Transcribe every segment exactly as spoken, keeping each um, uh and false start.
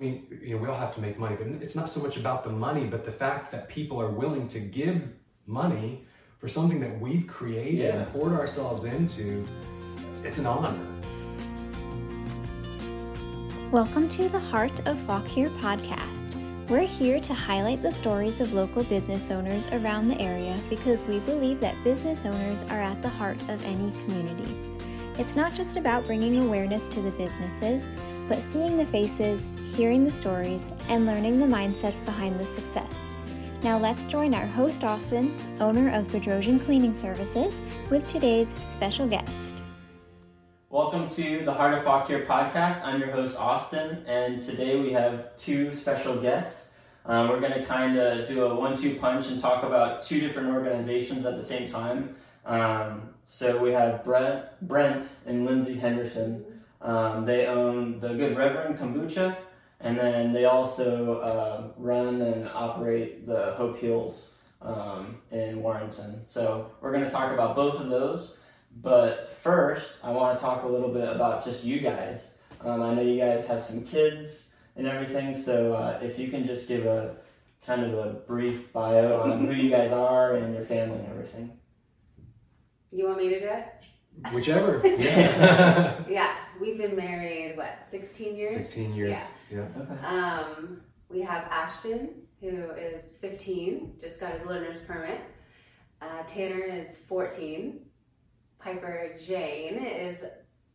I mean, you know, we all have to make money, but it's not so much about the money, but the fact that people are willing to give money for something that we've created yeah. and poured ourselves into. It's an honor. Welcome to the Heart of Fauquier podcast. We're here to highlight the stories of local business owners around the area because we believe that business owners are at the heart of any community. It's not just about bringing awareness to the businesses, but seeing the faces, hearing the stories, and learning the mindsets behind the success. Now let's join our host Austin, owner of Bedrosian Cleaning Services, with today's special guest. Welcome to the Heart of Fauquier podcast. I'm your host Austin, and today we have two special guests. Um, we're going to kind of do a one two punch and talk about two different organizations at the same time. Um, so we have Brent, Brent and Lindsey Henderson. Um, they own the Good Reverend Kombucha. And then they also uh, run and operate the Hope Heals um, in Warrenton. So we're going to talk about both of those. But first, I want to talk a little bit about just you guys. Um, I know you guys have some kids and everything. So uh, if you can just give a kind of a brief bio on who you guys are and your family and everything. You want me to do it? Whichever. Yeah. yeah. We've been married, what, sixteen years? sixteen years. Yeah. yeah. Okay. Um, we have Ashton, who is fifteen, just got his learner's permit. Uh, Tanner is fourteen. Piper Jane is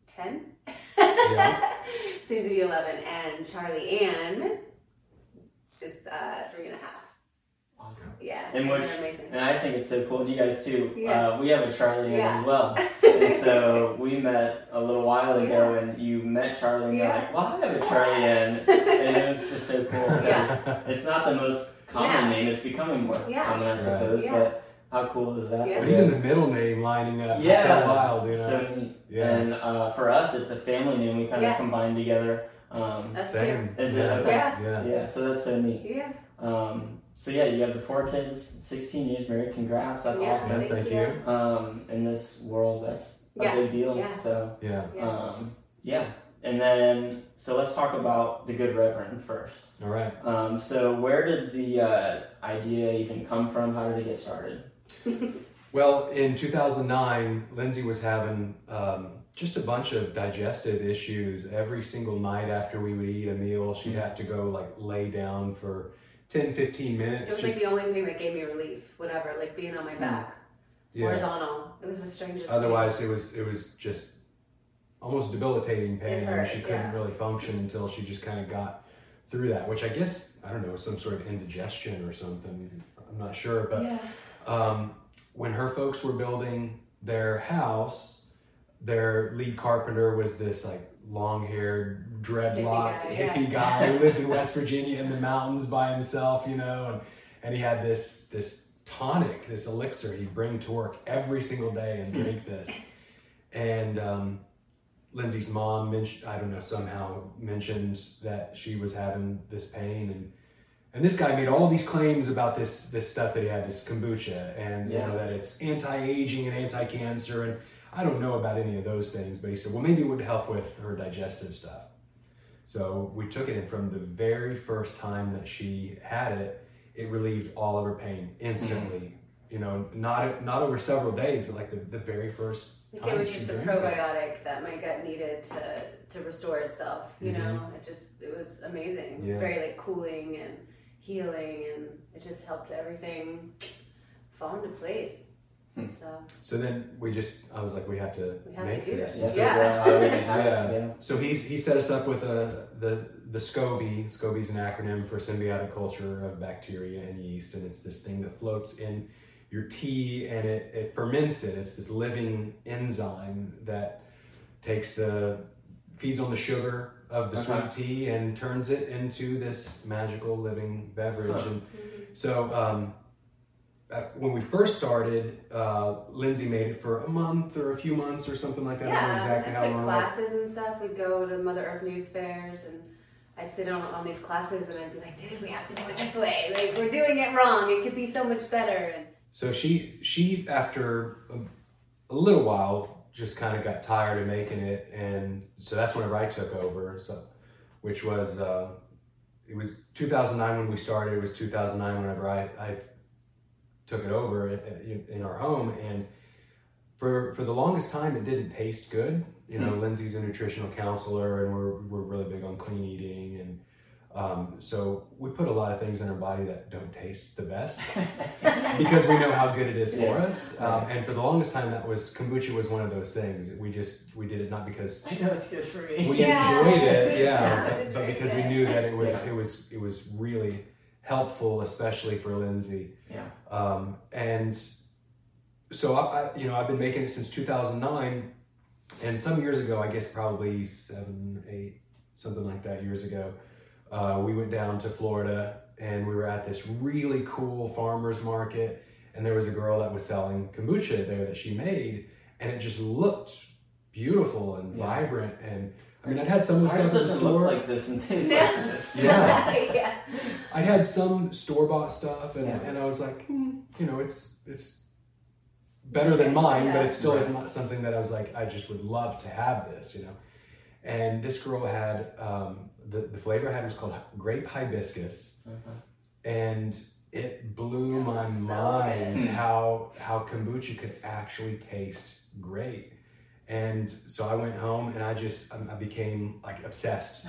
ten. Yeah. Soon to be eleven. And Charlie Ann is uh, three and a half. Awesome. Yeah, and, which, and I think it's so cool, and you guys too. Yeah. Uh, we have a Charlie in yeah. as well. And so we met a little while ago, yeah. and you met Charlie, and yeah. you're like, "Well, I have a Charlie in," and it was just so cool. Yeah. It's not the most common yeah. name; it's becoming more yeah. common, I suppose. Yeah. But how cool is that? Yeah. But even the middle name lining up yeah. is so wild, you know. So, yeah. And uh, for us, it's a family name. We kind of yeah. combined together. Um, that's same. Is yeah. it? Yeah. yeah. Yeah. So that's so neat. Yeah. Um, So yeah, you have the four kids, sixteen years married, congrats, that's yeah, awesome. Thank, thank you. you. Um, in this world, that's a yeah, big deal, yeah. so yeah. Um, yeah. And then, so let's talk about the Good Reverend first. All right. Um, so where did the uh, idea even come from? How did it get started? Well, in two thousand nine, Lindsey was having um, just a bunch of digestive issues. Every single night after we would eat a meal, she'd mm-hmm. have to go like lay down for ten, fifteen minutes. It was like the only thing that gave me relief, whatever, like being on my back, yeah. horizontal. It was the strangest Otherwise, thing. it was it was just almost debilitating pain. It hurt, she couldn't yeah. really function until she just kind of got through that, which I guess, I don't know, some sort of indigestion or something. I'm not sure. But yeah. um, when her folks were building their house, their lead carpenter was this like long-haired, dreadlock hippie guy, hippie yeah. guy who lived in West Virginia in the mountains by himself, you know, and, and he had this this tonic, this elixir he'd bring to work every single day and drink this. And um, Lindsey's mom mentioned, I don't know, somehow mentioned that she was having this pain, and and this guy made all these claims about this this stuff that he had, this kombucha, and yeah. you know that it's anti-aging and anti-cancer, and I don't know about any of those things, but he said, well, maybe it would help with her digestive stuff. So we took it, and from the very first time that she had it, it relieved all of her pain instantly. Mm-hmm. You know, not not over several days, but like the, the very first time. I think it was just the probiotic it. that my gut needed to to restore itself. You mm-hmm. know, it just it was amazing. It was yeah. very like cooling and healing, and it just helped everything fall into place. Hmm. So. so then we just, I was like, we have to we have make to do this. this. Yeah. So, uh, yeah. yeah. So he's, he set us up with a, the the SCOBY. SCOBY is an acronym for symbiotic culture of bacteria and yeast, and it's this thing that floats in your tea and it, it ferments it. It's this living enzyme that takes the, feeds on the sugar of the okay. sweet tea and turns it into this magical living beverage. Huh. And so... Um, when we first started, uh, Lindsey made it for a month or a few months or something like that. Yeah, I don't know exactly I took how long classes and stuff. We'd go to Mother Earth news fairs, and I'd sit on all these classes, and I'd be like, "Dude, we have to do it this way. Like, we're doing it wrong. It could be so much better." And so she, she after a, a little while, just kind of got tired of making it, and so that's whenever I took over. So, which was uh, it was two thousand nine when we started. It was two thousand nine whenever I, I took it over in, in our home. And for, for the longest time, it didn't taste good. You know, mm-hmm. Lindsey's a nutritional counselor, and we're, we're really big on clean eating. And um, so we put a lot of things in our body that don't taste the best because we know how good it is for yeah. us. Um, and for the longest time, that was, kombucha was one of those things. We just, we did it not because I know it's good for me. We yeah. enjoyed it, yeah, but, but because we knew that it was, yeah. it was, it was really helpful, especially for Lindsey. Yeah. Um, and so I, I, you know, I've been making it since two thousand nine. And some years ago, I guess probably seven, eight, something like that years ago, uh, we went down to Florida and we were at this really cool farmer's market, and there was a girl that was selling kombucha there that she made, and it just looked beautiful and yeah. vibrant. And I mean, I'd had some stuff in the store. Look like this and taste no. like this. Yeah. yeah. I'd had some store-bought stuff, and, yeah. and I was like, mm, you know, it's, it's, better than mine, yeah. but it still right. is not something that I was like, I just would love to have this, you know. And this girl had, um, the, the flavor I had was called grape hibiscus. Uh-huh. And it blew that my mind so how, how kombucha could actually taste great. And so I went home and I just, I became like obsessed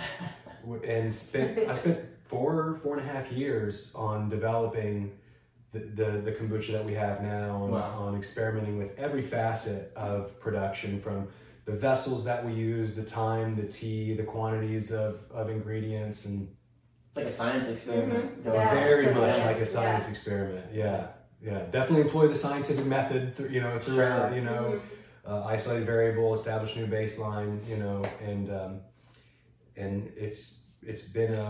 and spent, I spent four, four and a half years on developing The, the, the kombucha that we have now, on, wow. on experimenting with every facet of production, from the vessels that we use, the time, the tea, the quantities of, of ingredients. And it's like a science experiment. Mm-hmm. yeah. Very much is. like a science yeah. experiment. Yeah. Yeah. Definitely employ the scientific method, th you know, throughout, sure. you know, mm-hmm. uh, isolate variable, establish new baseline, you know, and, um, and it's, it's been a,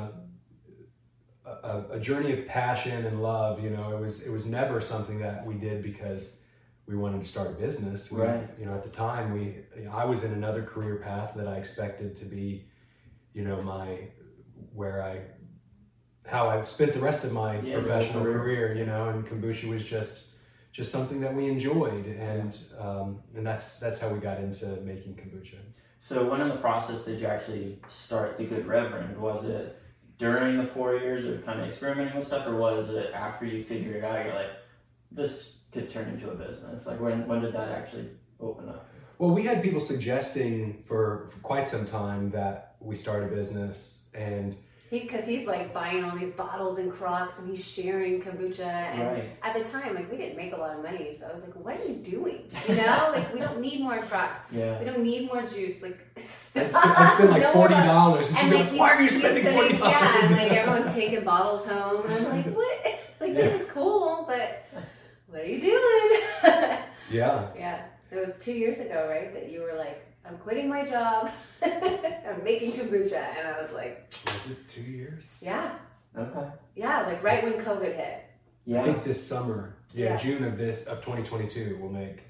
A, a journey of passion and love. You know, it was it was never something that we did because we wanted to start a business. We, right. You know, at the time, we you know, I was in another career path that I expected to be, you know, my where I how I spent the rest of my yeah, professional career. career. You know, and kombucha was just just something that we enjoyed, and yeah. um, and that's that's how we got into making kombucha. So, when in the process did you actually start the Good Reverend? Was it during the four years of kind of experimenting with stuff, or was it after you figured it out, you're like, this could turn into a business? Like, when, when did that actually open up? Well, we had people suggesting for, for quite some time that we start a business, and because he, he's like buying all these bottles and Crocs, and he's sharing kombucha. And right. at the time, like, we didn't make a lot of money, so I was like, "What are you doing? You know, like, we don't need more Crocs. Yeah. We don't need more juice. Like, stop." I spent like no forty dollars, and she's like, "Why are you spending forty dollars?" Yeah, and like everyone's taking bottles home, and I'm like, "What? Like, yeah. this is cool, but what are you doing?" yeah. Yeah. It was two years ago, right? That you were like, I'm quitting my job, I'm making kombucha. And I was like... Was it two years? Yeah. Okay. Yeah, like right when COVID hit. Yeah. I think this summer, yeah, yeah. June of this, of twenty twenty-two, will make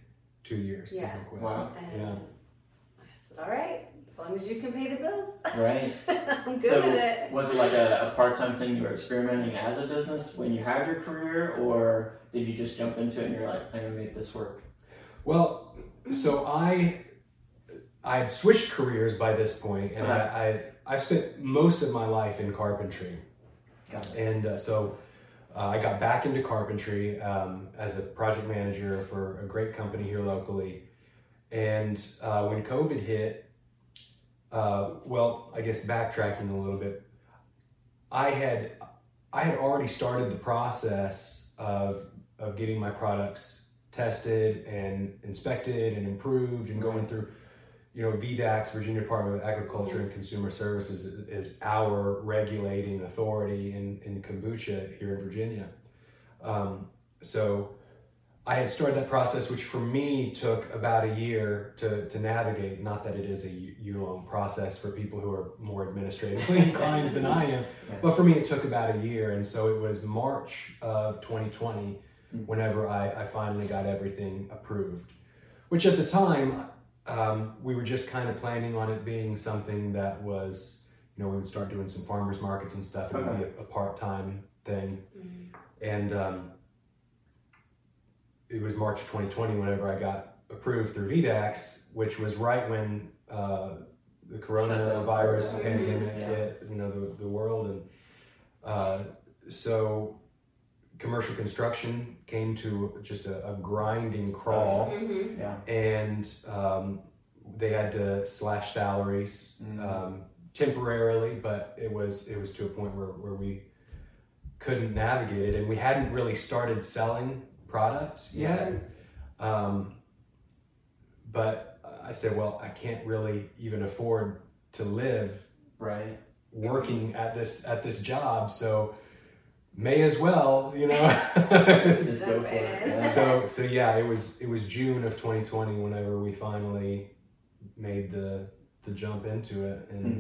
two years yeah. since I quit. Wow. And yeah. I said, all right, as long as you can pay the bills. Right. I'm good so with it. Was it like a, a part-time thing you were experimenting as a business when you had your career, or did you just jump into it and you're like, I'm going to make this work? Well, so I... I had switched careers by this point, and right. I, I, I've spent most of my life in carpentry. Got it. And uh, so uh, I got back into carpentry um, as a project manager for a great company here locally. And uh, when COVID hit, uh, well, I guess backtracking a little bit, I had, I had already started the process of, of getting my products tested and inspected and improved and right. going through... You know, V D A C S, Virginia Department of Agriculture and Consumer Services, is, is our regulating authority in, in kombucha here in Virginia. Um, so I had started that process, which for me took about a year to, to navigate. Not that it is a year-long process for people who are more administratively inclined than I am, but for me it took about a year. And so it was March of twenty twenty whenever I, I finally got everything approved, which at the time... Um, we were just kind of planning on it being something that was, you know, we would start doing some farmers markets and stuff. It okay. would be a, a part-time thing. Mm-hmm. And um, it was March twenty twenty whenever I got approved through V D A C S, which was right when uh, the coronavirus pandemic yeah. hit, you know, the, the world. And Uh, so commercial construction came to just a, a grinding crawl, mm-hmm. yeah. and um, they had to slash salaries mm-hmm. um, temporarily, but it was it was to a point where, where we couldn't navigate it, and we hadn't really started selling product yet. Mm-hmm. Um, but I said, well, I can't really even afford to live right working at this at this job, so may as well, you know. Just go for it. Yeah. So so yeah, it was it was June of twenty twenty whenever we finally made the the jump into it, and, mm.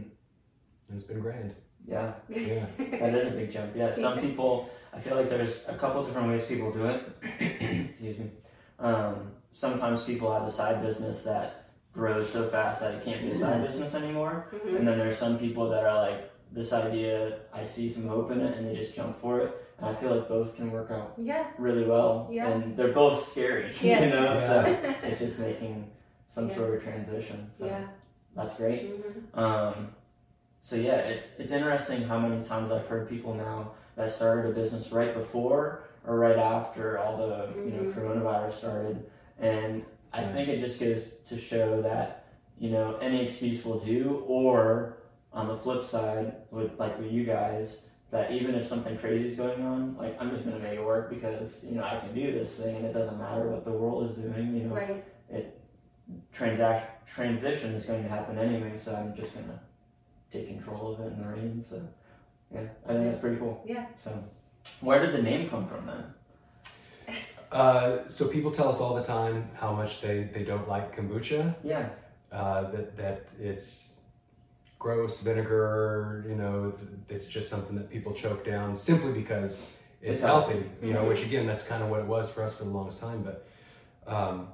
and it's been grand. Yeah. Yeah. That is a big jump. Yeah. Some people, I feel like there's a couple different ways people do it. Excuse me. Um, sometimes people have a side business that grows so fast that it can't be a side business anymore. Mm-hmm. And then there's some people that are like, this idea, I see some hope in it, and they just jump for it. And I feel like both can work out yeah. really well. Yeah. And they're both scary, yes. you know, yeah. so it's just making some yeah. sort of transition. So yeah. that's great. Mm-hmm. Um, so yeah, it, it's interesting how many times I've heard people now that started a business right before or right after all the mm-hmm. you know coronavirus started. And I yeah. think it just goes to show that, you know, any excuse will do, or on the flip side, with like with you guys, that even if something crazy is going on, like I'm just gonna make it work because, you know, I can do this thing, and it doesn't matter what the world is doing, you know. Right. It transact transition is going to happen anyway, so I'm just gonna take control of it in the reins. So yeah, I think that's pretty cool. Yeah. So where did the name come from then? Uh, so people tell us all the time how much they, they don't like kombucha. Yeah. Uh, that, that it's gross vinegar, you know, it's just something that people choke down simply because it's, it's healthy, healthy, you mm-hmm. know, which again, that's kind of what it was for us for the longest time. But um,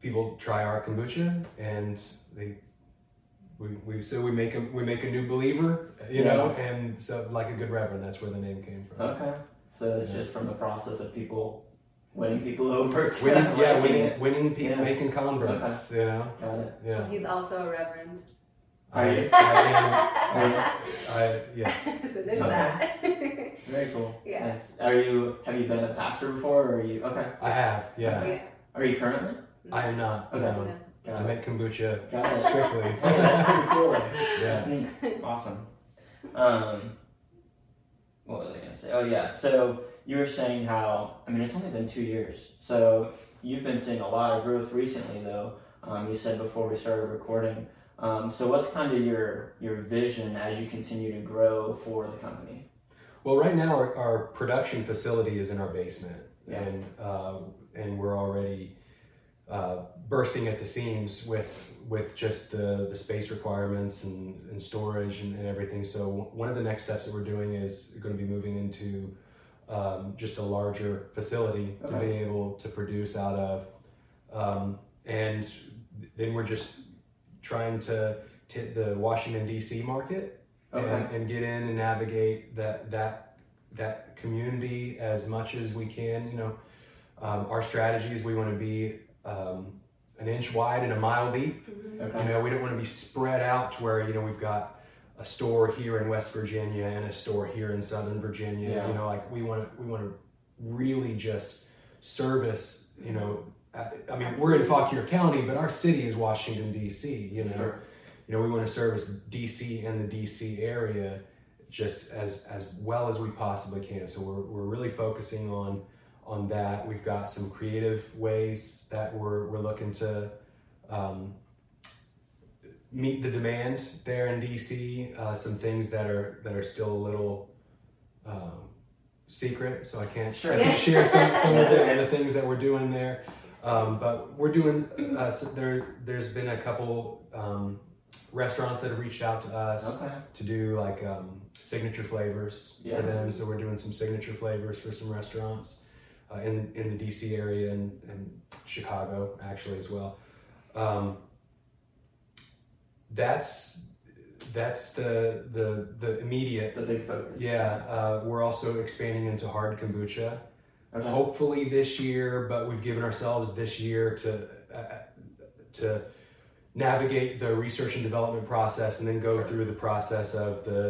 people try our kombucha and they, We, we so we make a we make a new believer, you yeah. know, and so like a good reverend, that's where the name came from. Okay, so it's yeah. just from the process of people winning people over. To winning, yeah, like winning it. winning people, yeah. making converts. Okay. You know, got it. Yeah, well, he's also a reverend. Are you? I, I am. I, I, yes. So there's okay. that. Very cool. Yeah. Nice. Are you? Have you been a pastor before? Or are you? Okay. I have. Yeah. Okay. Are you currently? No. I am not. Okay. No. No. Got I it. make kombucha Got strictly. It. Oh, that's pretty cool. Yeah. That's neat. Awesome. Um, what was I going to say? Oh, yeah. So you were saying how, I mean, it's only been two years. So you've been seeing a lot of growth recently, though. Um, you said before we started recording. Um, so what's kind of your, your vision as you continue to grow for the company? Well, right now our, our production facility is in our basement. Yeah. And, uh, and we're already... Uh, bursting at the seams with with just the, the space requirements and, and storage and, and everything. So one of the next steps that we're doing is going to be moving into um, just a larger facility okay. to be able to produce out of. Um, and then we're just trying to hit the Washington, D C market okay. and, and get in and navigate that, that, that community as much as we can. You know, um, our strategy is we want to be Um, an inch wide and a mile deep. Mm-hmm. Okay. You know, we don't want to be spread out to where, you know, we've got a store here in West Virginia and a store here in Southern Virginia. Yeah. You know, like we want to, we want to really just service, you know, I, I mean, we're in Fauquier County, but our city is Washington, D C, you know, sure. you know, we want to service D C and the D C area just as, as well as we possibly can. So we're, we're really focusing on on that. We've got some creative ways that we're, we're looking to um, meet the demand there in D C. Uh, some things that are that are still a little um, secret, so I can't, sure. I can't share some, some of the, the things that we're doing there. Um, but we're doing, uh, so there, there's been a couple um, restaurants that have reached out to us okay. to do like um, signature flavors yeah. for them. So we're doing some signature flavors for some restaurants. Uh, in in the D C area and, and Chicago actually as well. Um, that's that's the the the immediate the big focus. Yeah, uh, we're also expanding into hard kombucha. Okay. Hopefully this year, but we've given ourselves this year to uh, to navigate the research and development process and then go sure. through the process of the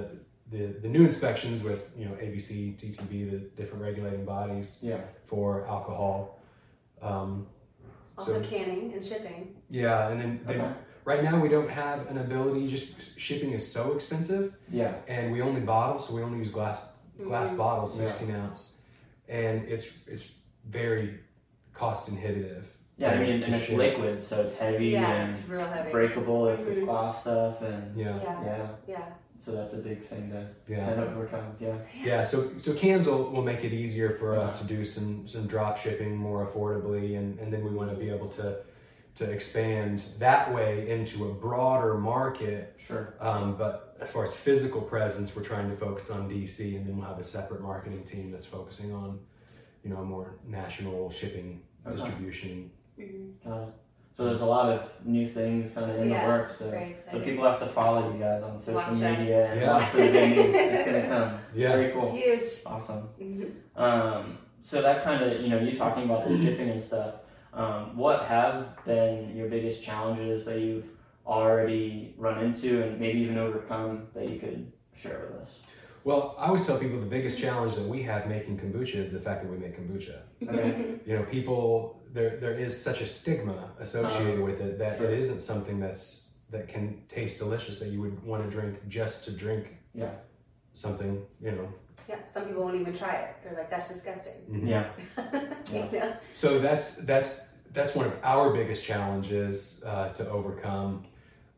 the, the new inspections with, you know, A B C, T T B, the different regulating bodies yeah. for alcohol. Um, also so, canning and shipping. Yeah, and then they, okay. right now we don't have an ability, just shipping is so expensive. Yeah. And we only bottle, so we only use glass glass mm-hmm. bottles, sixteen yeah. ounce. And it's it's very cost inhibitive. Yeah, I mean, and it's ship. liquid, so it's heavy yeah, and it's real heavy. breakable if mm-hmm. it's glass stuff. And yeah. yeah. Yeah. Yeah. So that's a big thing to yeah. kind of work on. Yeah. Yeah. So so cans will, will make it easier for yeah. us to do some some drop shipping more affordably, and, and then we want to be able to to expand that way into a broader market. Sure. Um, but as far as physical presence, we're trying to focus on D C, and then we'll have a separate marketing team that's focusing on, you know, more national shipping okay. distribution. Mm-hmm. Uh, so there's a lot of new things kind of in yeah, the works. So, so people have to follow you guys on social watch media us. and yeah. watch for the good news. It's gonna come. Yeah, very cool. It's huge. Awesome. Mm-hmm. Um, so that kind of, you know, you talking about the shipping and stuff. Um, what have been your biggest challenges that you've already run into and maybe even overcome that you could share with us? Well, I always tell people the biggest challenge that we have making kombucha is the fact that we make kombucha. Okay. You know, people, there there is such a stigma associated um, with it that sure. it isn't something that's that can taste delicious, that you would want to drink just to drink yeah. something, you know. Yeah, some people won't even try it. They're like, that's disgusting. Mm-hmm. Yeah. yeah. You know? So that's that's that's one of our biggest challenges uh, to overcome.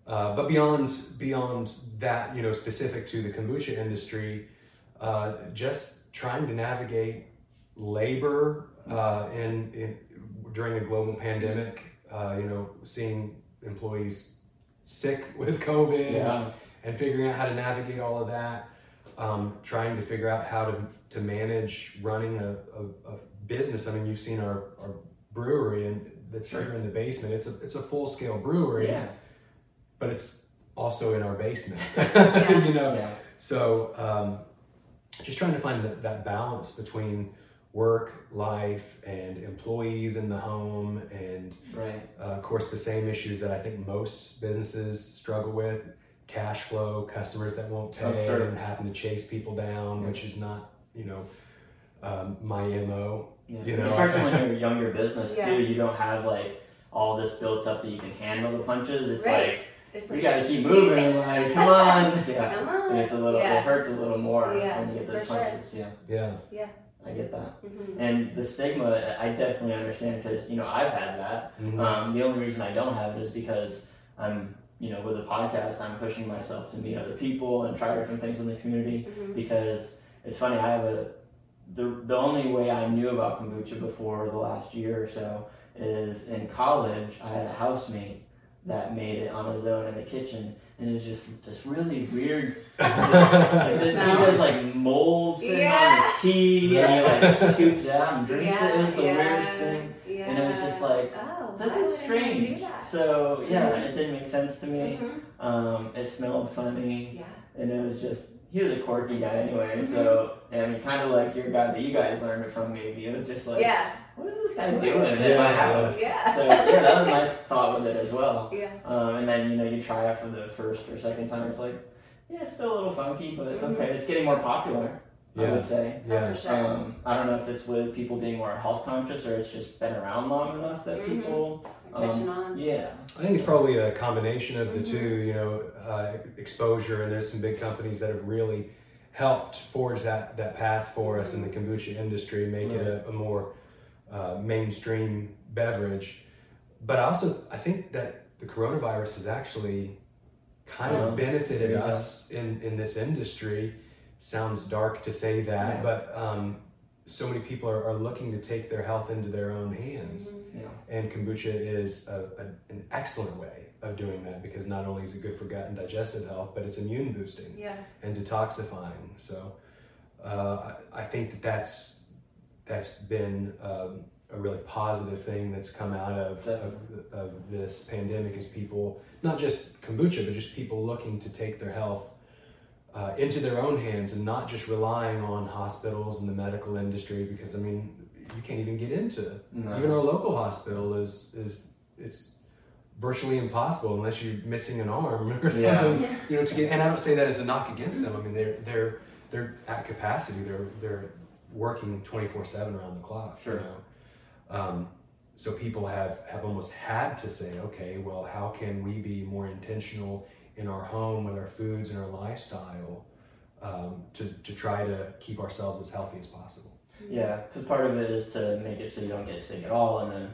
Uh, but beyond beyond that, you know, specific to the kombucha industry, uh, just trying to navigate labor uh, in, in during a global pandemic, uh, you know, seeing employees sick with COVID yeah. and figuring out how to navigate all of that, um, trying to figure out how to, to manage running a, a, a business. I mean, you've seen our, our brewery and that's here in the basement. It's a it's a full scale brewery. Yeah. But it's also in our basement, yeah. you know? Yeah. So um, just trying to find that, that balance between work, life, and employees in the home, and right. uh, of course the same issues that I think most businesses struggle with, cash flow, customers that won't pay, oh, sure. and having to chase people down, yeah. which is not, you know, um, my M O. Yeah. You know? Especially when you're a younger business yeah. too, you don't have like all this built up that you can handle the punches. It's right. like, It's we like, gotta keep moving, like, come on. Yeah. Come on. And it's a little, yeah. it hurts a little more yeah, when you get those punches. Sure. Yeah. Yeah. Yeah. I get that. Mm-hmm. And the stigma, I definitely understand, because, you know, I've had that. Mm-hmm. Um, the only reason I don't have it is because I'm, you know, with a podcast, I'm pushing myself to meet other people and try different things in the community, mm-hmm. because it's funny, I have a, the, the only way I knew about kombucha before the last year or so is in college, I had a housemate that made it on his own in the kitchen, and it was just this really weird. This dude has like mold sitting yeah. on his tea, yeah. and he like scoops it out and drinks yeah. it. It was the yeah. weirdest thing, yeah. and it was just like, oh, this is strange. So yeah, mm-hmm. it didn't make sense to me. Mm-hmm. Um, it smelled funny, yeah. and it was just he was a quirky guy anyway. Mm-hmm. So I mean, kind of like your guy that you guys learned it from. Maybe it was just like yeah. what is this guy what doing in my house? Yeah. So yeah, that was my thought with it as well. Yeah. Um, and then, you know, you try it for the first or second time. It's like, yeah, it's still a little funky, but mm-hmm. okay, it's getting more popular, yeah. I would say. Yeah. For sure. Um, I don't know if it's with people being more health conscious, or it's just been around long enough that mm-hmm. people... Um, catching on. Yeah. I think it's probably a combination of the mm-hmm. two, you know, uh, exposure, and there's some big companies that have really helped forge that, that path for us mm-hmm. in the kombucha industry, make right. it a, a more... Uh, mainstream beverage. But also I think that the coronavirus has actually kind um, of benefited yeah. us in, in this industry. Sounds dark to say that, yeah. but um, so many people are, are looking to take their health into their own hands. Mm-hmm. yeah. And kombucha is a, a, an excellent way of doing that, because not only is it good for gut and digestive health, but it's immune boosting yeah. and detoxifying. So uh, I, I think that that's that's been um, a really positive thing that's come out of, of of this pandemic, is people, not just kombucha, but just people looking to take their health uh, into their own hands, and not just relying on hospitals and the medical industry, because I mean, you can't even get into, no. even our local hospital is, is it's virtually impossible unless you're missing an arm or something. Yeah. You know, to get, and I don't say that as a knock against them. I mean, they're they're they're at capacity. They're they're working twenty-four seven around the clock. Sure. You know? Um, so people have have almost had to say, okay, well, how can we be more intentional in our home with our foods and our lifestyle um, to to try to keep ourselves as healthy as possible. Yeah, because part of it is to make it so you don't get sick at all, and then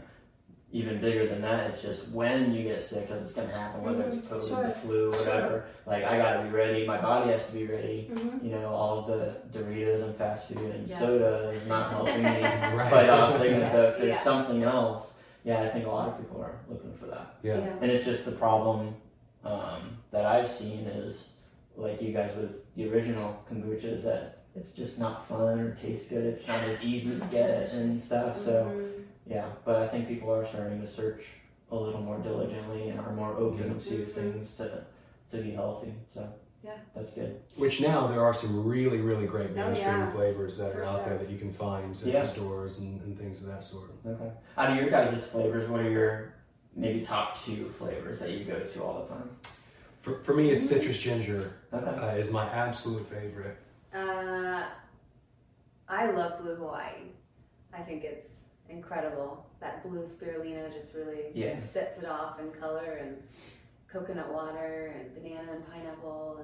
even bigger than that, it's just when you get sick, because it's going to happen, whether mm-hmm. it's COVID, sure. the flu, whatever. Sure. Like, I got to be ready. My body has to be ready. Mm-hmm. You know, all of the Doritos and fast food and yes. soda is not helping me right. fight off sickness. So if there's yeah. something else, yeah, I think a lot of people are looking for that. Yeah. yeah. And it's just the problem um, that I've seen is, like you guys with the original kombuchas, that it's just not fun or tastes good. It's not as easy to get and stuff, so... Mm-hmm. Yeah, but I think people are starting to search a little more diligently and are more open mm-hmm. to things to to be healthy. So yeah, that's good. Which now there are some really, really great mainstream oh, yeah. flavors that For are out sure. there that you can find at yeah. the stores and, and things of that sort. Okay. Out of your guys' flavors, what are your maybe top two flavors that you go to all the time? For, for me, it's citrus ginger okay. uh, is my absolute favorite. Uh, I love Blue Hawaii. I think it's incredible. That blue spirulina just really yeah. sets it off in color, and coconut water and banana and pineapple,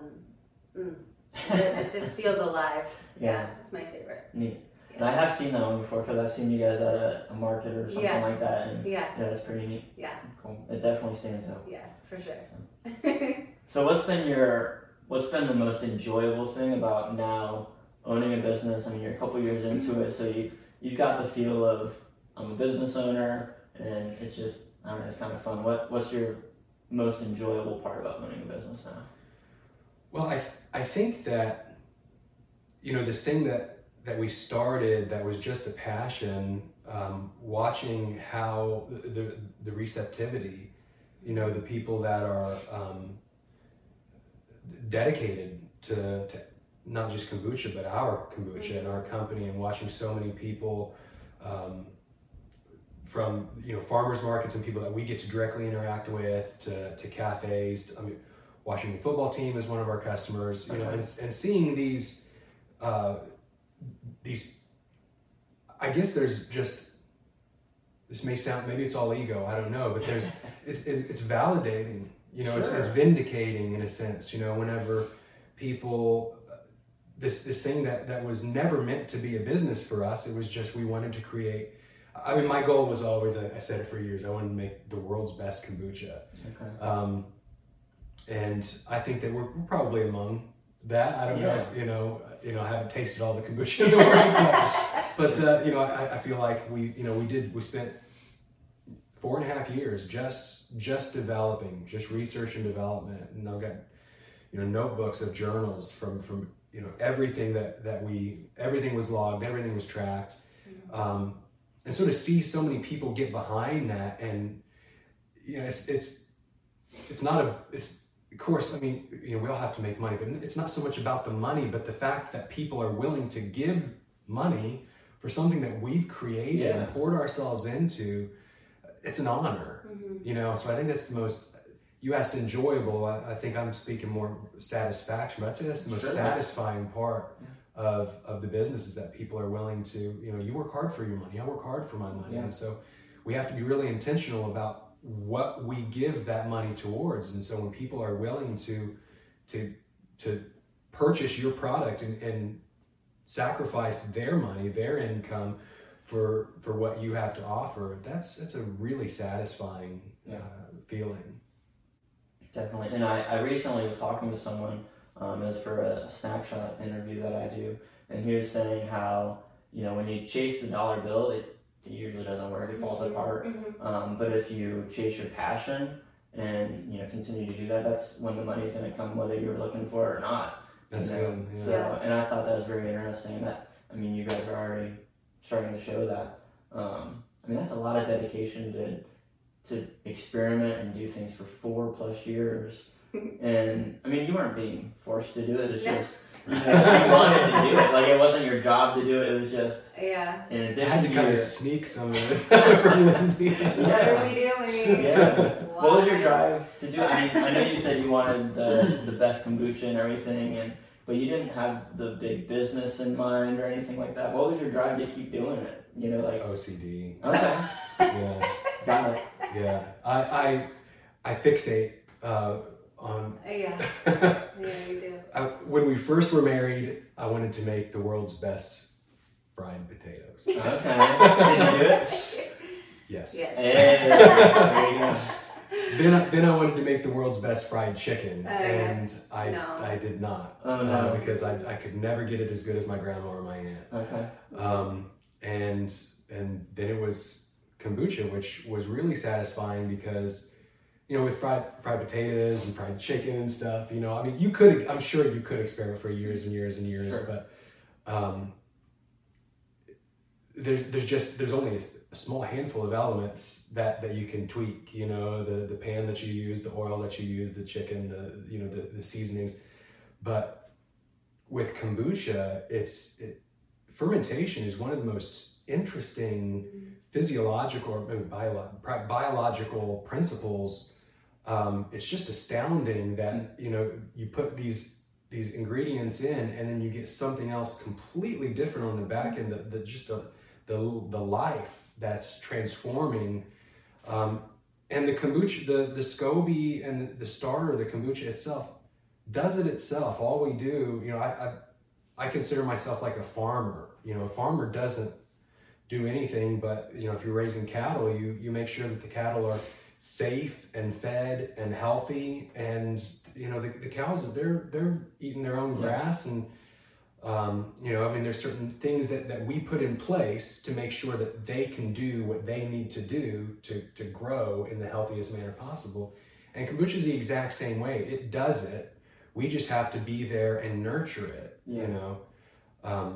and mm, it, it just feels alive. Yeah. yeah, it's my favorite. Neat. Yeah. And I have seen that one before, because I've seen you guys at a, a market or something yeah. like that. And yeah. yeah, that's pretty neat. Yeah. Cool. It definitely stands out. Yeah, for sure. So, so what's been your, what's been the most enjoyable thing about now owning a business? I mean, you're a couple years into it, so you've, you've got the feel of, I'm a business owner, and it's just, I don't know, it's kind of fun. What What's your most enjoyable part about owning a business now? Well, I I think that, you know, this thing that, that we started that was just a passion, um, watching how the, the, the receptivity, you know, the people that are um, dedicated to, to not just kombucha, but our kombucha and our company, and watching so many people um, from, you know, farmers markets and people that we get to directly interact with, to, to cafes, to, I mean, watching the football team as one of our customers, you okay. know, and, and seeing these, uh, these, I guess there's just, this may sound, maybe it's all ego, I don't know, but there's, it, it, it's validating, you know, sure. it's, it's vindicating in a sense, you know, whenever people, this, this thing that, that was never meant to be a business for us, it was just, we wanted to create, I mean, my goal was always, I said it for years, I wanted to make the world's best kombucha. Okay. Um, and I think that we're, we're probably among that. I don't yeah. know if, you know, you know, I haven't tasted all the kombucha in the world. So, but, uh, you know, I, I feel like we, you know, we did, we spent four and a half years just, just developing, just research and development. And I've got, you know, notebooks of journals from, from, you know, everything that, that we, everything was logged, everything was tracked. Um, And so to see so many people get behind that, and you know, it's it's it's not a it's of course, I mean, you know, we all have to make money, but it's not so much about the money, but the fact that people are willing to give money for something that we've created yeah. and poured ourselves into. It's an honor, mm-hmm. you know. So I think that's the most. You asked enjoyable. I, I think I'm speaking more satisfaction, but I'd say that's the most sure, satisfying that's... part. Yeah. Of, of the businesses that people are willing to, you know, you work hard for your money, I work hard for my money. Yeah. And so we have to be really intentional about what we give that money towards. And so when people are willing to to to purchase your product and, and sacrifice their money, their income for for what you have to offer, that's that's a really satisfying yeah. uh, feeling. Definitely. And I, I recently was talking to someone Um, is for a snapshot interview that I do, and he was saying how, you know, when you chase the dollar bill, it, it usually doesn't work, it falls apart, mm-hmm. um, but if you chase your passion and, you know, continue to do that, that's when the money's going to come, whether you're looking for it or not. That's good, yeah. So, and I thought that was very interesting, that, I mean, you guys are already starting to show that. Um, I mean, that's a lot of dedication to to experiment and do things for four plus years. And I mean, you weren't being forced to do it. It's no. just you, know, you wanted to do it. Like, it wasn't your job to do it. It was just yeah. In addition, I had to, to kind your... of sneak some of it from Lindsey. Yeah. What are we doing? Yeah. Wow. What was your drive to do it? I mean, I know you said you wanted the, the best kombucha and everything, and but you didn't have the big business in mind or anything like that. What was your drive to keep doing it? You know, like O C D. Okay. Yeah. Got it. Yeah. I I, I fixate uh, on. Yeah. Yeah, you do. I, when we first were married, I wanted to make the world's best fried potatoes. Okay. Did you do it? Yes. Yes. Hey, there you go. Then I, then I wanted to make the world's best fried chicken, uh, and I no. I did not oh, no. uh, because I I could never get it as good as my grandma or my aunt. Okay. Um and and then it was kombucha, which was really satisfying because, you know, with fried fried potatoes and fried chicken and stuff, you know, I mean, you could I'm sure you could experiment for years and years and years, sure. but um, there's there's just there's only. a small handful of elements that, that you can tweak, you know, the, the pan that you use, the oil that you use, the chicken, the, you know, the, the seasonings. But with kombucha, it's, it, fermentation is one of the most interesting mm-hmm. physiological or bio, biological principles. Um, it's just astounding that, mm-hmm. you know, you put these, these ingredients in and then you get something else completely different on the back end, mm-hmm. the, the, just a, the, the life that's transforming, um, and the kombucha, the, the SCOBY and the starter, the kombucha itself does it itself. All we do, you know, I, I, I consider myself like a farmer, you know, a farmer doesn't do anything, but you know, if you're raising cattle, you, you make sure that the cattle are safe and fed and healthy. And you know, the, the cows, they're, they're eating their own grass yeah. and, Um, you know, I mean, there's certain things that, that we put in place to make sure that they can do what they need to do to, to grow in the healthiest manner possible. And kombucha is the exact same way. It does it. We just have to be there and nurture it, yeah. you know. Um,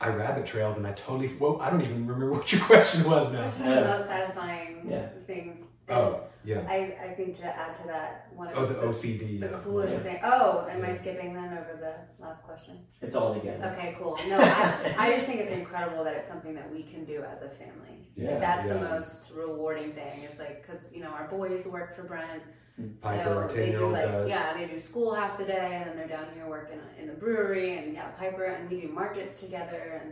I rabbit trailed and I totally, well, I don't even remember what your question was now. I'm talking about satisfying yeah. things. Oh, yeah. I, I think to add to that, one of oh, the, the O C D. The coolest yeah. thing. Oh, am yeah. I skipping then over the last question? It's all together. Okay, cool. No, I, I just think it's incredible that it's something that we can do as a family. Yeah, like that's yeah. the most rewarding thing. It's like, because, you know, our boys work for Brent. Piper, our ten-year-old does. So yeah, they do school half the day, and then they're down here working in the brewery, and yeah, Piper, and we do markets together, and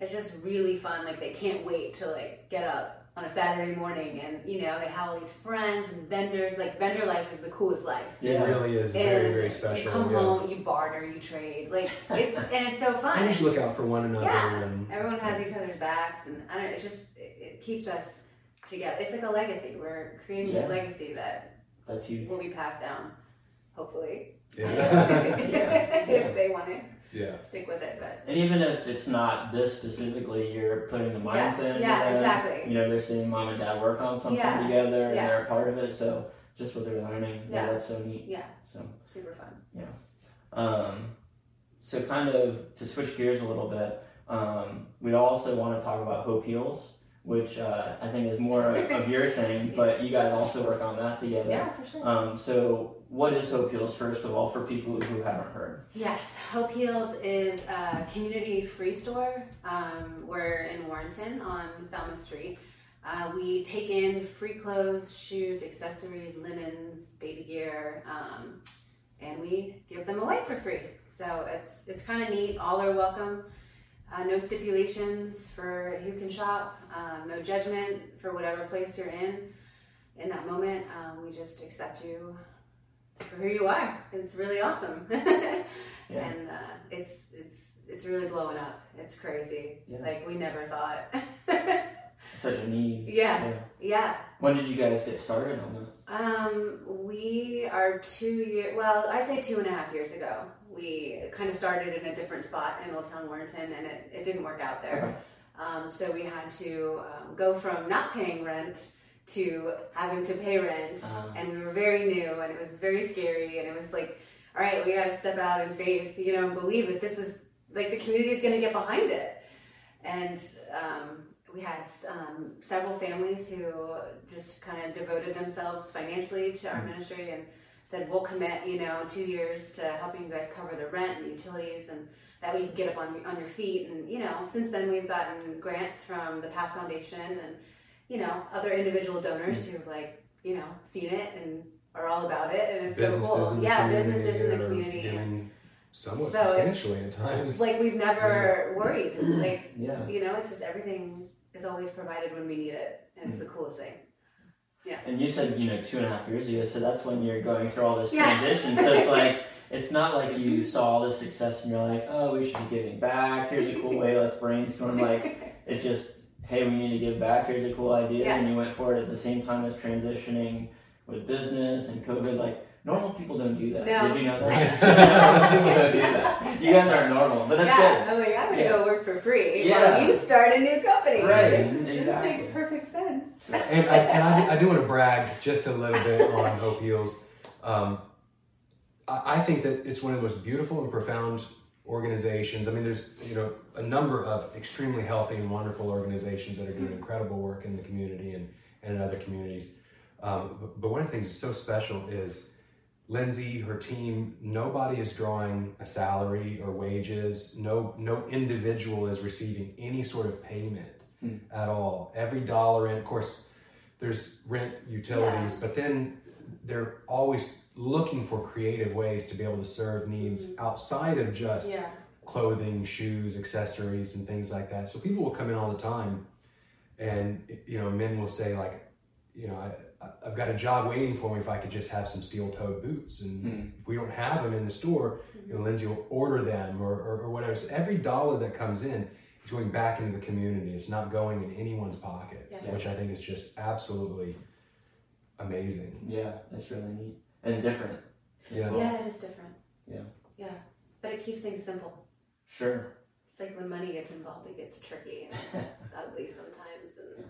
it's just really fun. Like, they can't wait to, like, get up on a Saturday morning, and you know, they have all these friends and vendors. Like, vendor life is the coolest life. Yeah, it really is. Very, and very special. You come yeah. home, you barter, you trade. Like, it's and it's so fun. And you should look out for one another. Yeah, and, everyone has yeah. each other's backs, and I don't know, it just it, it keeps us together. It's like a legacy. We're creating yeah. this legacy that That's huge. Will be passed down, hopefully. Yeah. yeah. If they want it. Yeah. Stick with it, but and even if it's not this specifically, you're putting the mindset. Yeah, yeah exactly. You know, they're seeing mom and dad work on something yeah. together, and yeah. they're a part of it. So just what they're learning, yeah, yeah that's so neat. Yeah, so super fun. Yeah. Um, so kind of to switch gears a little bit, um, we also want to talk about Hope Heals, which uh, I think is more of your thing, but you guys also work on that together. Yeah, for sure. Um, so. What is Hope Heals, first of all, for people who haven't heard? Yes, Hope Heals is a community free store. Um, we're in Warrenton on Thelma Street. Uh, we take in free clothes, shoes, accessories, linens, baby gear, um, and we give them away for free. So it's it's kind of neat. All are welcome. Uh, no stipulations for who can shop. Uh, no judgment for whatever place you're in. In that moment, um, we just accept you for who you are. It's really awesome. yeah. And uh, it's it's it's really blowing up. It's crazy. Yeah. Like, we never thought. Such a need. Yeah. yeah. Yeah. When did you guys get started on that? Um, we are two years, well, I say two and a half years ago. We kind of started in a different spot in Old Town Warrenton, and it, it didn't work out there. Okay. Um, so we had to um, go from not paying rent to having to pay rent, um, and we were very new, and it was very scary, and it was like, all right, we gotta step out in faith, you know, and believe that this is, like, the community is gonna get behind it. And um, we had um, several families who just kind of devoted themselves financially to our ministry and said, we'll commit, you know, two years to helping you guys cover the rent and the utilities, and that way you can get up on, on your feet. And, you know, since then we've gotten grants from the PATH Foundation and, you know, other individual donors who've, like, you know, seen it and are all about it, and it's businesses so cool. Yeah, businesses in the community. Doing somewhat so substantially at times. Like we've never yeah. worried. Like, yeah. you know, it's just everything is always provided when we need it, and it's mm. the coolest thing. Yeah. And you said, you know, two and a half years ago, so that's when you're going through all this yeah. transition. So it's like, it's not like you saw all this success and you're like, oh, we should be giving back. Here's a cool way. Let's brainstorm. Like, it's just, hey, we need to give back. Here's a cool idea. Yeah. And you went for it at the same time as transitioning with business and COVID. Like, normal people don't do that. No. Did you know that? Normal people don't do that. You guys aren't normal, but that's yeah. good. I'm like, I'm going to yeah. go work for free yeah. while you start a new company. Right. This, is, exactly. this makes perfect sense. And, I, and I, I do want to brag just a little bit on Hope Heals. Um, I think that it's one of the most beautiful and profound organizations. I mean, there's, you know, a number of extremely healthy and wonderful organizations that are doing incredible work in the community and, and in other communities. Um, but, but one of the things that's so special is Lindsey, her team, nobody is drawing a salary or wages. No, no individual is receiving any sort of payment hmm. at all. Every dollar in, of course, there's rent, utilities, yeah. but then they're always looking for creative ways to be able to serve needs mm-hmm. outside of just yeah. clothing, shoes, accessories, and things like that. So people will come in all the time, and you know, men will say like, you know, I, I've got a job waiting for me if I could just have some steel-toed boots, and mm-hmm. if we don't have them in the store, you know, Lindsey will order them or, or, or whatever. So every dollar that comes in is going back into the community. It's not going in anyone's pockets, yeah. which I think is just absolutely amazing. Yeah, that's really neat. And different. Yeah. Well. Yeah, it is different. Yeah. Yeah. But it keeps things simple. Sure. It's like when money gets involved, it gets tricky and ugly sometimes. And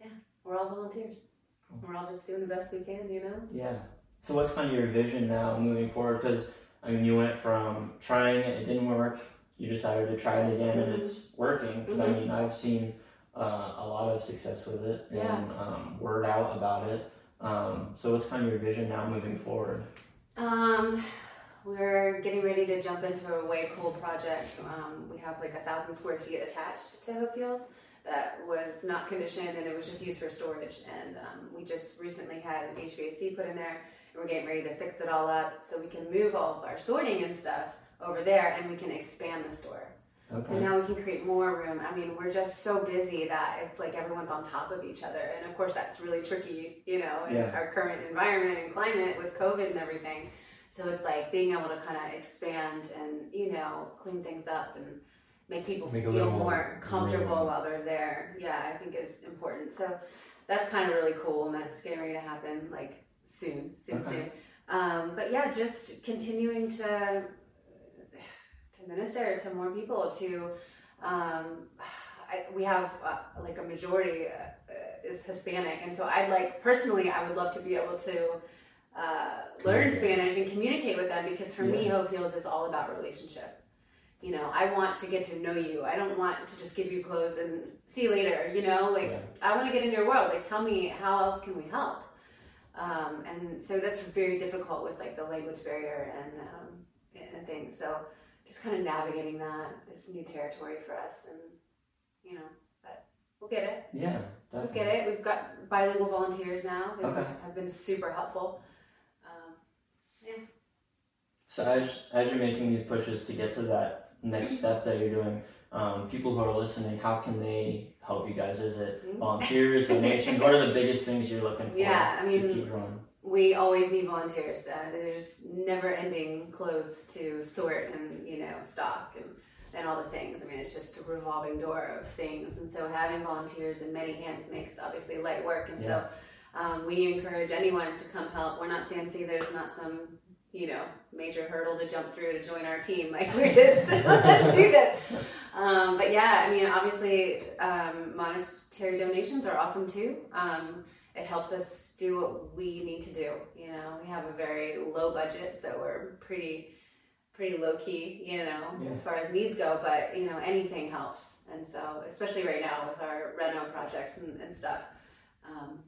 yeah. yeah, we're all volunteers. Cool. We're all just doing the best we can, you know? Yeah. So what's kind of your vision now moving forward? Because, I mean, you went from trying it, it didn't work, you decided to try it again, mm-hmm. and it's working. Because, mm-hmm. I mean, I've seen uh, a lot of success with it and yeah. um, word out about it. Um, so what's kind of your vision now moving forward? Um, we're getting ready to jump into a way cool project. Um, we have like a thousand square feet attached to Hope Heals that was not conditioned and it was just used for storage. And um, we just recently had an H V A C put in there and we're getting ready to fix it all up so we can move all of our sorting and stuff over there and we can expand the store. Okay. So now we can create more room. I mean, we're just so busy that it's like everyone's on top of each other. And of course, that's really tricky, you know, in yeah. our current environment and climate with COVID and everything. So it's like being able to kind of expand and, you know, clean things up and make people make feel more comfortable room. While they're there. Yeah, I think it's important. So that's kind of really cool. And that's getting ready to happen like soon, soon, okay. soon. Um, but yeah, just continuing to... minister to more people to um I, we have uh, like a majority uh, is Hispanic, and so I'd like personally I would love to be able to uh learn Spanish and communicate with them, because for yeah. me Hope Heals is all about relationship. You know, I want to get to know you. I don't want to just give you clothes and see you later, you know, like yeah. I want to get in your world, like tell me how else can we help. Um and so that's very difficult with like the language barrier and um and things, so just kind of navigating that. It's new territory for us, and you know, but we'll get it. Yeah, definitely. We'll get it. We've got bilingual volunteers now who okay. have been super helpful. Um, yeah. So as as you're making these pushes to get to that next step that you're doing, um, people who are listening, how can they help you guys? Is it mm-hmm. volunteers, donations? What are the biggest things you're looking for? Yeah, I mean, to keep going? We always need volunteers. Uh, there's never-ending clothes to sort and, you know, stock and, and all the things. I mean, it's just a revolving door of things. And so having volunteers and many hands makes, obviously, light work. And yeah. so um, we encourage anyone to come help. We're not fancy. There's not some, you know, major hurdle to jump through to join our team. Like, we're just, let's do this. Um, but, yeah, I mean, obviously, um, monetary donations are awesome, too. Um, It helps us do what we need to do. You know, we have a very low budget, so we're pretty, pretty low key, you know, yeah. as far as needs go, but you know, anything helps. And so, especially right now with our reno projects and, and stuff, um,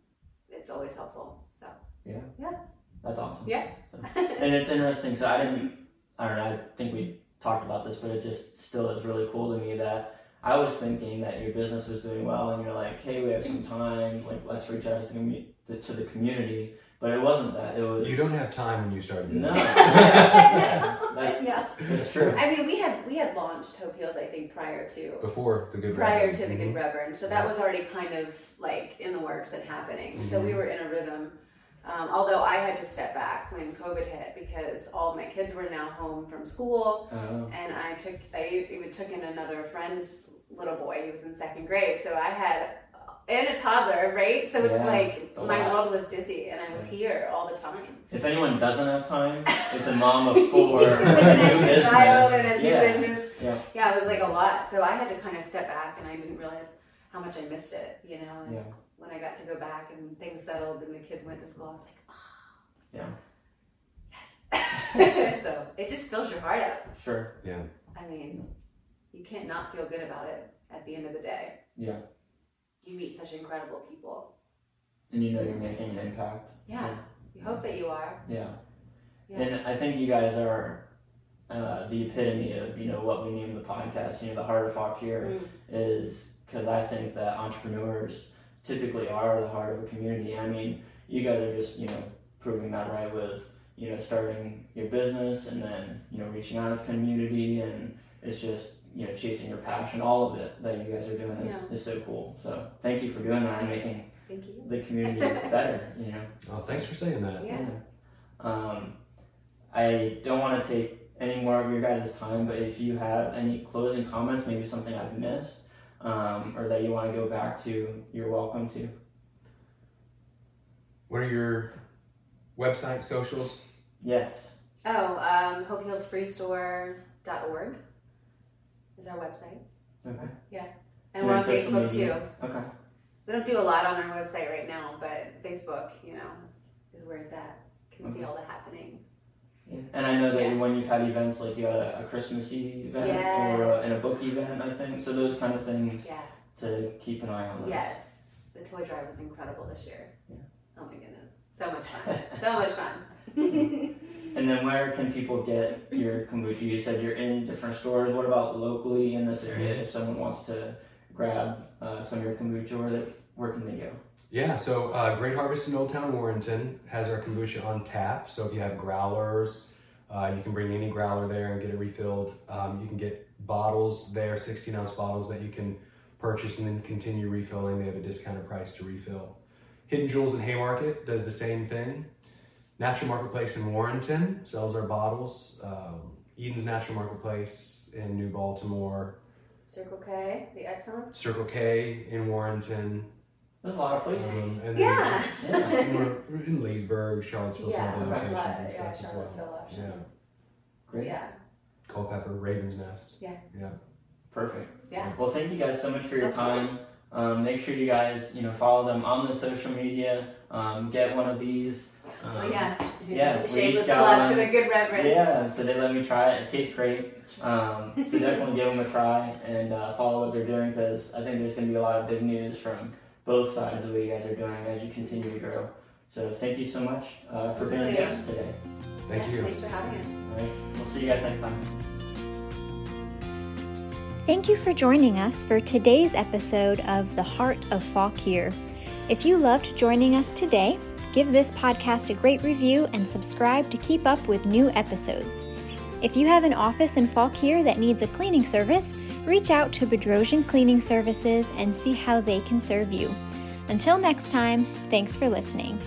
it's always helpful. So yeah. Yeah. That's awesome. Yeah. So, and it's interesting. So I didn't, I don't know, I think we talked about this, but it just still is really cool to me that I was thinking that your business was doing well, and you're like, hey, we have some time, like, let's reach out to the the, to the community. But it wasn't that. It was. You don't have time when you started. No, yeah. no. That's, yeah, that's true. I mean, we had we had launched Hope Heals, I think, prior to before the Good prior Reverend. to the mm-hmm. Good Reverend. So that yeah. was already kind of like in the works and happening. Mm-hmm. So we were in a rhythm. Um, although I had to step back when COVID hit because all of my kids were now home from school, uh-huh. and I took I even took in another friend's little boy. He was in second grade, so I had. And a toddler, right? So it's yeah, like my lot. world was busy and I was yeah. here all the time. If anyone doesn't have time, it's a mom of four. With an extra child and a new yeah. business. Yeah. yeah, it was like a lot. So I had to kind of step back and I didn't realize how much I missed it, you know? And yeah. when I got to go back and things settled and the kids went to school, I was like, oh. Yeah. Yes. So it just fills your heart up. Sure. Yeah. I mean, you can't not feel good about it at the end of the day. Yeah. You meet such incredible people. And you know you're making an impact. Yeah. You hope that you are. Yeah. yeah. And I think you guys are uh, the epitome of, you know, what we named the podcast. You know, the heart of Fauquier mm. is, because I think that entrepreneurs typically are the heart of a community. I mean, you guys are just, you know, proving that right with, you know, starting your business and then, you know, reaching out to the community. And it's just, you know, chasing your passion, all of it that you guys are doing is, yeah. is so cool. So thank you for doing that and making the community better, you know. Oh, thanks for saying that. Yeah. yeah. Um, I don't want to take any more of your guys' time, but if you have any closing comments, maybe something I've missed, um, or that you want to go back to, you're welcome to. What are your website, socials? Yes. Oh, um, hope heals free store dot org. Is our website. Okay. Yeah. And, and we're on Facebook too. Okay. We don't do a lot on our website right now, but Facebook, you know, is, is where it's at. You can okay. see all the happenings. Yeah. And I know that yeah. when you've had events, like you had a, a Christmassy event yes. or a, and a book event, I think. So those kind of things yeah. to keep an eye on. Those. Yes. The toy drive was incredible this year. Yeah. Oh my goodness. So much fun. So much fun. And then where can people get your kombucha? You said you're in different stores. What about locally in this area? If someone wants to grab uh, some of your kombucha, where, they, where can they go? Yeah, so uh, Great Harvest in Old Town Warrenton has our kombucha on tap. So if you have growlers, uh, you can bring any growler there and get it refilled. Um, you can get bottles there, sixteen ounce bottles that you can purchase and then continue refilling. They have a discounted price to refill. Hidden Jewels in Haymarket does the same thing. Natural Marketplace in Warrenton sells our bottles. Um, Eden's Natural Marketplace in New Baltimore. Circle K, the Exxon. Circle K in Warrenton. There's a lot of places. Um, and yeah. Then, yeah. We're in Leesburg, Charlottesville, yeah, some other locations right. and stuff yeah, as well. Options. Yeah. Great. Yeah. Culpepper, Raven's Nest. Yeah. Yeah. Perfect. Yeah. Well, thank you guys so much for your That's time. Nice. Um, make sure you guys, you know, follow them on the social media. Um, get one of these. Um, oh yeah, yeah. Shameless plug for the Good Reverend. Yeah, so they let me try it. It tastes great. Um, so definitely give them a try and uh, follow what they're doing, because I think there's going to be a lot of big news from both sides of what you guys are doing as you continue to grow. So thank you so much uh, for being a guest today. Thank yes, you. Thanks for having us. All right, we'll see you guys next time. Thank you for joining us for today's episode of The Heart of Fauquier. If you loved joining us today, give this podcast a great review and subscribe to keep up with new episodes. If you have an office in Fauquier that needs a cleaning service, reach out to Bedrosian Cleaning Services and see how they can serve you. Until next time, thanks for listening.